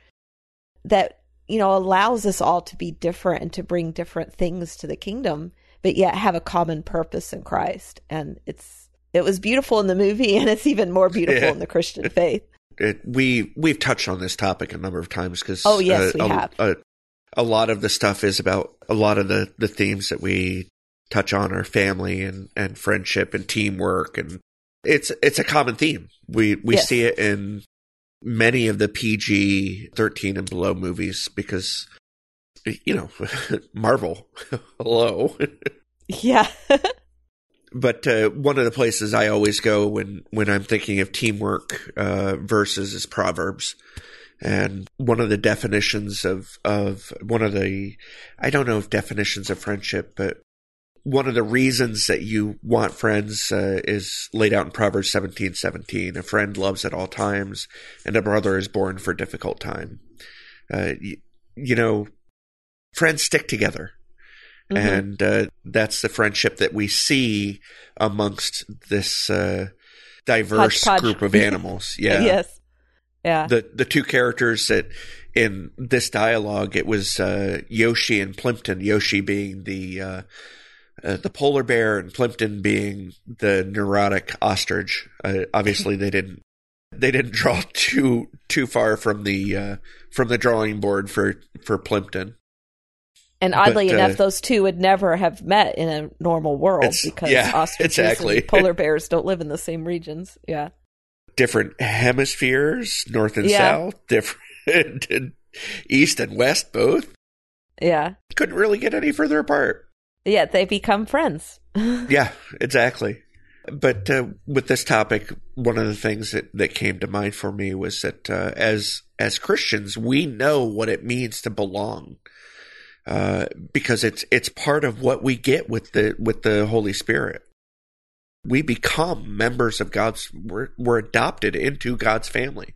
that, you know, allows us all to be different and to bring different things to the kingdom, but yet have a common purpose in Christ. And it's it was beautiful in the movie, and it's even more beautiful yeah. in the Christian faith. It, we, we've touched on this topic a number of times because oh, yes, uh, we have. A, a lot of the stuff is about a lot of the, the themes that we touch on are family and, and friendship and teamwork. And it's it's a common theme. We, we yes. see it in many of the P G thirteen and below movies because, you know, Marvel, hello. Yeah. But uh, one of the places I always go when, when I'm thinking of teamwork uh, verses is Proverbs. And one of the definitions of, of one of the, I don't know if definitions of friendship, but one of the reasons that you want friends uh, is laid out in Proverbs seventeen seventeen. A friend loves at all times, and a brother is born for difficult time. Uh, you, you know, friends stick together. Mm-hmm. And uh, that's the friendship that we see amongst this uh, diverse Hodgepodge. Group of animals. Yeah. Yes. Yeah. The the two characters that in this dialogue, it was uh, Yoshi and Plimpton. Yoshi being the uh, uh, the polar bear and Plimpton being the neurotic ostrich. Uh, obviously, they didn't they didn't draw too too far from the uh, from the drawing board for, for Plimpton. And oddly but, uh, enough, those two would never have met in a normal world because yeah, ostriches exactly. and polar bears don't live in the same regions. Yeah, different hemispheres, north and yeah. south, different east and west, both. Yeah, couldn't really get any further apart. Yeah, they become friends. Yeah, exactly. But uh, with this topic, one of the things that, that came to mind for me was that uh, as as Christians, we know what it means to belong. Uh, because it's it's part of what we get with the with the Holy Spirit. We become members of God's. We're, we're adopted into God's family,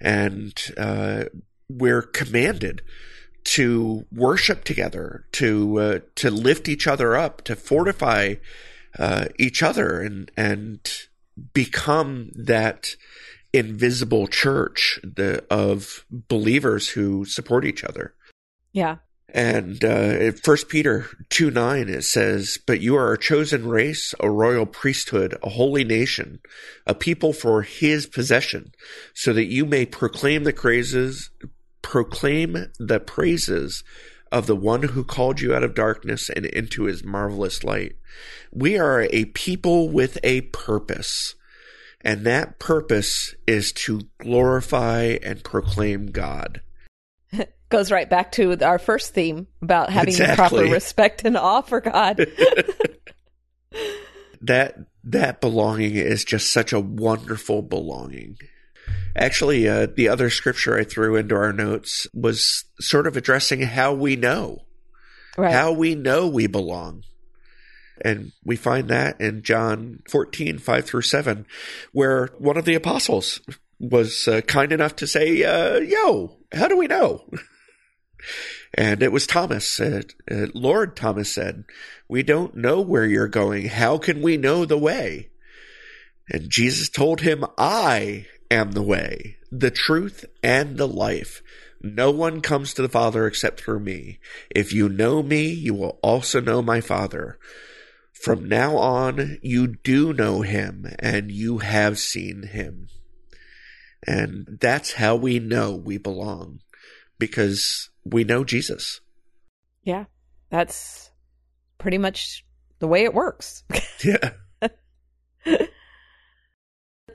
and uh, we're commanded to worship together, to uh, to lift each other up, to fortify uh, each other, and and become that invisible church the, of believers who support each other. Yeah. And uh, First Peter two nine, it says, "But you are a chosen race, a royal priesthood, a holy nation, a people for his possession, so that you may proclaim the praises, proclaim the praises of the one who called you out of darkness and into his marvelous light." We are a people with a purpose, and that purpose is to glorify and proclaim God. Goes right back to our first theme about having exactly. the proper respect and awe for God. That that belonging is just such a wonderful belonging. Actually, uh, the other scripture I threw into our notes was sort of addressing how we know. Right. How we know we belong. And we find that in John fourteen, five through seven, where one of the apostles was uh, kind enough to say, uh, yo, how do we know? And it was Thomas. Uh, uh, Lord, Thomas said, "We don't know where you're going. How can we know the way?" And Jesus told him, "I am the way, the truth, and the life. No one comes to the Father except through me. If you know me, you will also know my Father. From now on, you do know him, and you have seen him." And that's how we know we belong, because we know Jesus. Yeah, that's pretty much the way it works. Yeah.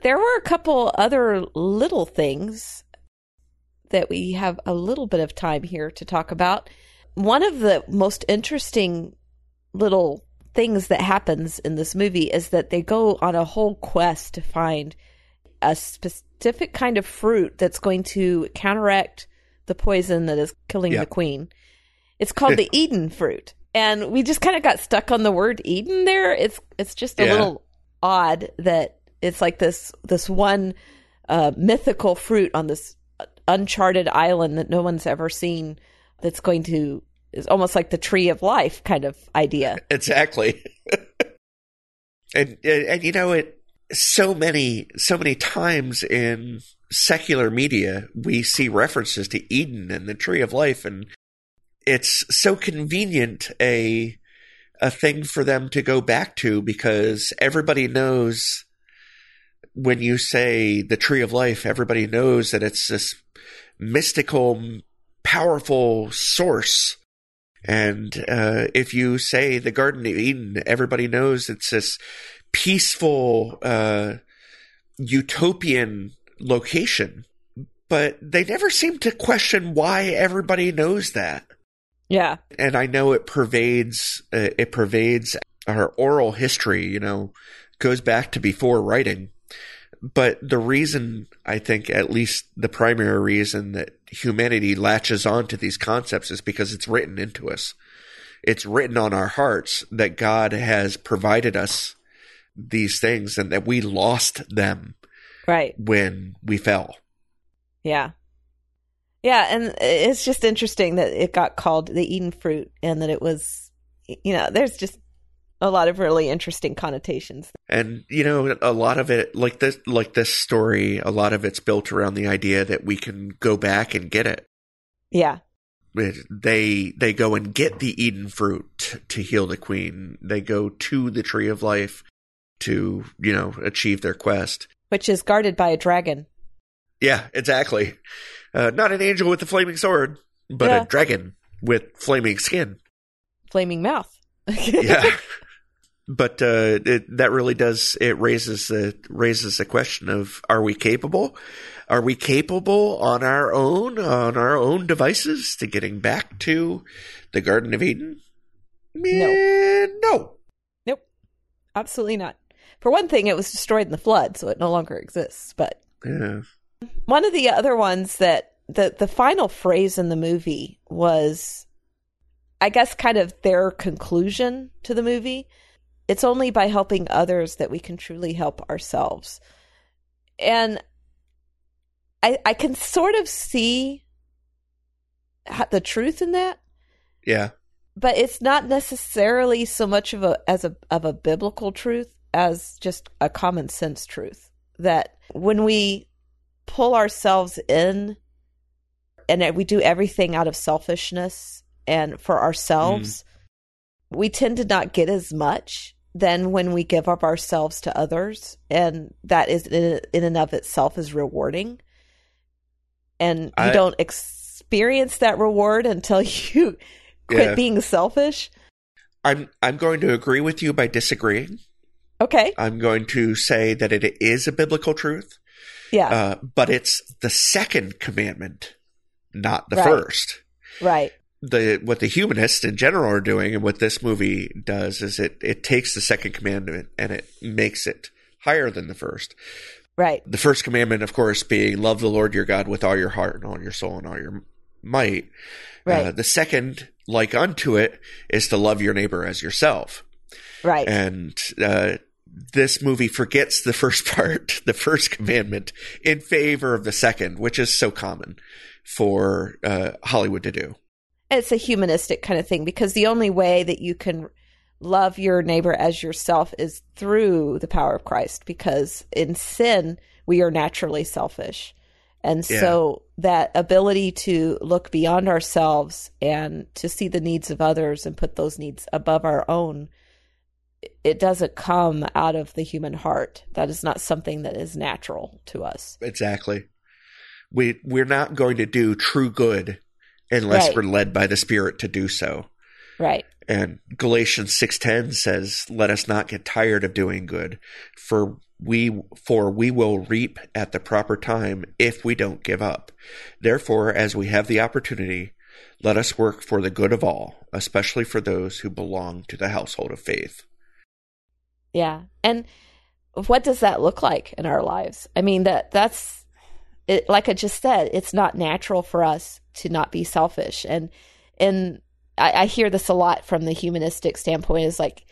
There were a couple other little things that we have a little bit of time here to talk about. One of the most interesting little things that happens in this movie is that they go on a whole quest to find a specific kind of fruit that's going to counteract the poison that is killing yeah. the queen. It's called the Eden fruit. And we just kind of got stuck on the word Eden there. It's it's just a yeah. little odd that it's like this this one uh, mythical fruit on this uncharted island that no one's ever seen that's going to is almost like the tree of life kind of idea. Exactly. and, and, and, you know, it so many, so many times in secular media, we see references to Eden and the tree of life. And it's so convenient a, a thing for them to go back to, because everybody knows when you say the tree of life, everybody knows that it's this mystical, powerful source. And uh, if you say the Garden of Eden, everybody knows it's this peaceful, uh, utopian location. But they never seem to question why everybody knows that. Yeah. And I know it pervades, uh, it pervades our oral history, you know, goes back to before writing. But the reason, I think, at least the primary reason that humanity latches on to these concepts is because it's written into us. It's written on our hearts that God has provided us these things and that we lost them right when we fell. Yeah. Yeah, and it's just interesting that it got called the Eden fruit and that it was, you know, there's just a lot of really interesting connotations. And, you know, a lot of it, like this, like this story, a lot of it's built around the idea that we can go back and get it. Yeah. They they go and get the Eden fruit to heal the queen. They go to the tree of life to, you know, achieve their quest. Which is guarded by a dragon. Yeah, exactly. Uh, not an angel with a flaming sword, but yeah. A dragon with flaming skin. Flaming mouth. Yeah. But uh, it, that really does – it raises the, raises the question of, are we capable? Are we capable on our own, on our own devices, to getting back to the Garden of Eden? No. No. Nope. Absolutely not. For one thing, it was destroyed in the flood, so it no longer exists. But yeah. One of the other ones that the, the final phrase in the movie was, I guess, kind of their conclusion to the movie. It's only by helping others that we can truly help ourselves. And I, I can sort of see the truth in that. Yeah. But it's not necessarily so much of a as a of a biblical truth as just a common sense truth that when we pull ourselves in and we do everything out of selfishness and for ourselves, mm. we tend to not get as much than when we give up ourselves to others. And that is in, in and of itself is rewarding. And you I, don't experience that reward until you quit yeah. being selfish. I'm, I'm going to agree with you by disagreeing. Okay. I'm going to say that it is a biblical truth. Yeah, uh, but it's the second commandment, not the right. first. Right. The what the humanists in general are doing, and what this movie does, is it it takes the second commandment and it makes it higher than the first. Right. The first commandment, of course, being love the Lord your God with all your heart and all your soul and all your might. Right. Uh, the second, like unto it, is to love your neighbor as yourself. Right. And uh, this movie forgets the first part, the first commandment, in favor of the second, which is so common for uh, Hollywood to do. It's a humanistic kind of thing, because the only way that you can love your neighbor as yourself is through the power of Christ, because in sin, we are naturally selfish. And yeah. so that ability to look beyond ourselves and to see the needs of others and put those needs above our own, it doesn't come out of the human heart. That is not something that is natural to us. Exactly. We, we're not going to do true good unless right. we're led by the Spirit to do so. Right. And Galatians six ten says, let us not get tired of doing good, for we, for we will reap at the proper time if we don't give up. Therefore, as we have the opportunity, let us work for the good of all, especially for those who belong to the household of faith. Yeah. And what does that look like in our lives? I mean, that that's, it, like I just said, it's not natural for us to not be selfish. And and I, I hear this a lot from the humanistic standpoint is like,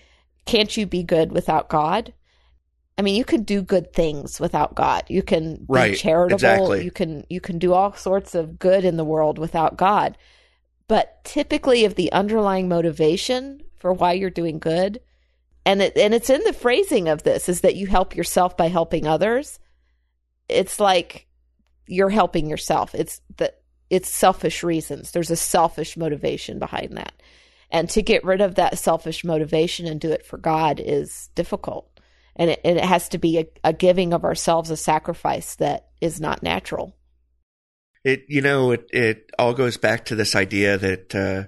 can't you be good without God? I mean, you can do good things without God. You can right, be charitable. Exactly. You can you can do all sorts of good in the world without God. but typically of the underlying motivation for why you're doing good. And it, and it's in the phrasing of this is that you help yourself by helping others. It's like you're helping yourself. It's the, it's selfish reasons. There's a selfish motivation behind that. And to get rid of that selfish motivation and do it for God is difficult. And it, and it has to be a, a giving of ourselves, a sacrifice that is not natural. It, you know, it, it all goes back to this idea that, uh,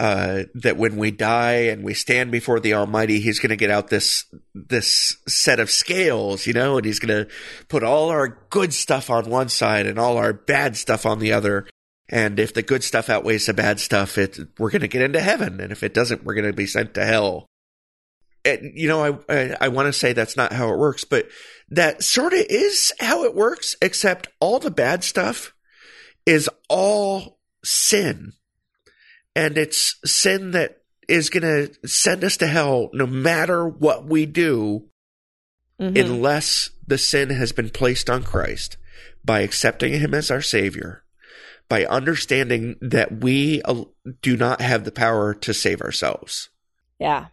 uh, that when we die and we stand before the Almighty, he's going to get out this, this set of scales, you know, and he's going to put all our good stuff on one side and all our bad stuff on the other. And if the good stuff outweighs the bad stuff, it, we're going to get into heaven. And if it doesn't, we're going to be sent to hell. And, you know, I, I, I want to say that's not how it works, but that sort of is how it works, except all the bad stuff is all sin. And it's sin that is going to send us to hell no matter what we do, mm-hmm. unless the sin has been placed on Christ by accepting him as our Savior, by understanding that we do not have the power to save ourselves. Yeah.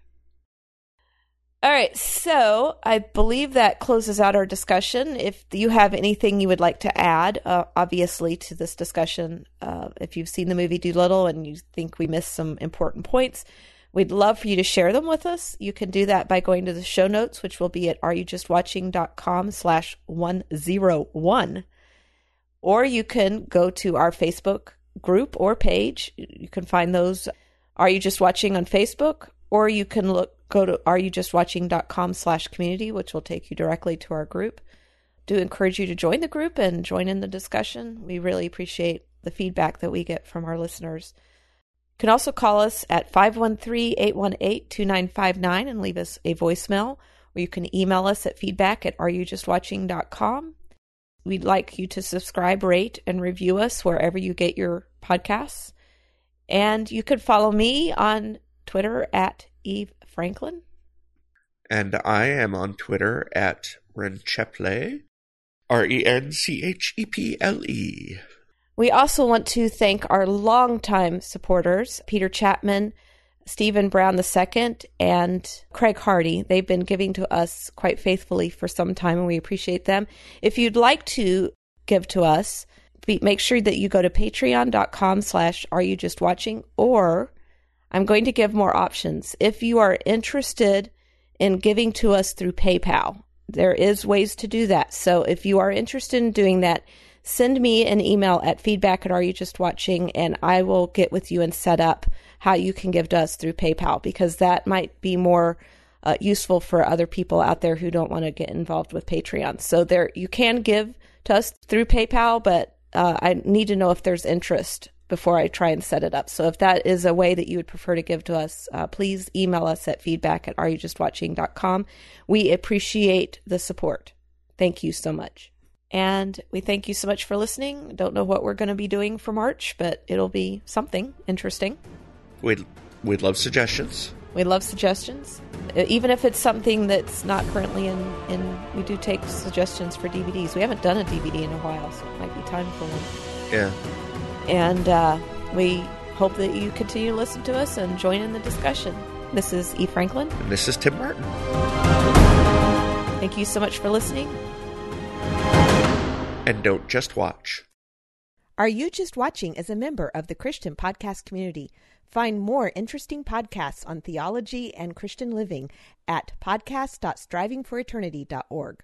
All right, so I believe that closes out our discussion. If you have anything you would like to add, uh, obviously, to this discussion, uh, if you've seen the movie Dolittle and you think we missed some important points, we'd love for you to share them with us. You can do that by going to the show notes, which will be at areyoujustwatching.com slash 101. Or you can go to our Facebook group or page. You can find those, Are You Just Watching, on Facebook, or you can look. Go to areyoujustwatching.com slash community, which will take you directly to our group. Do encourage you to join the group and join in the discussion. We really appreciate the feedback that we get from our listeners. You can also call us at five one three, eight one eight, two nine five nine and leave us a voicemail, or you can email us at feedback at areyoujustwatching.com. We'd like you to subscribe, rate, and review us wherever you get your podcasts. And you can follow me on Twitter at Eve Franklin. And I am on Twitter at Rencheple, R E N C H E P L E. We also want to thank our longtime supporters, Peter Chapman, Stephen Brown the Second, and Craig Hardy. They've been giving to us quite faithfully for some time, and we appreciate them. If you'd like to give to us, make sure that you go to patreon.com slash areyoujustwatching, or I'm going to give more options. If you are interested in giving to us through PayPal, there is ways to do that. So if you are interested in doing that, send me an email at feedback at areyoujustwatching, and I will get with you and set up how you can give to us through PayPal, because that might be more uh, useful for other people out there who don't want to get involved with Patreon. So there, you can give to us through PayPal, but uh, I need to know if there's interest before I try and set it up. So if that is a way that you would prefer to give to us, uh, please email us at feedback at areyoujustwatching.com. We appreciate the support. Thank you so much. And we thank you so much for listening. Don't know what we're going to be doing for March, but it'll be something interesting. We'd, we'd love suggestions. We love suggestions. Even if it's something that's not currently in, in, we do take suggestions for D V Ds. We haven't done a D V D in a while, so it might be time for one. Yeah. And uh, we hope that you continue to listen to us and join in the discussion. This is Eve Franklin. And this is Tim Martin. Thank you so much for listening. And don't just watch. Are You Just Watching is a member of the Christian podcast community. Find more interesting podcasts on theology and Christian living at podcast dot striving for eternity dot org.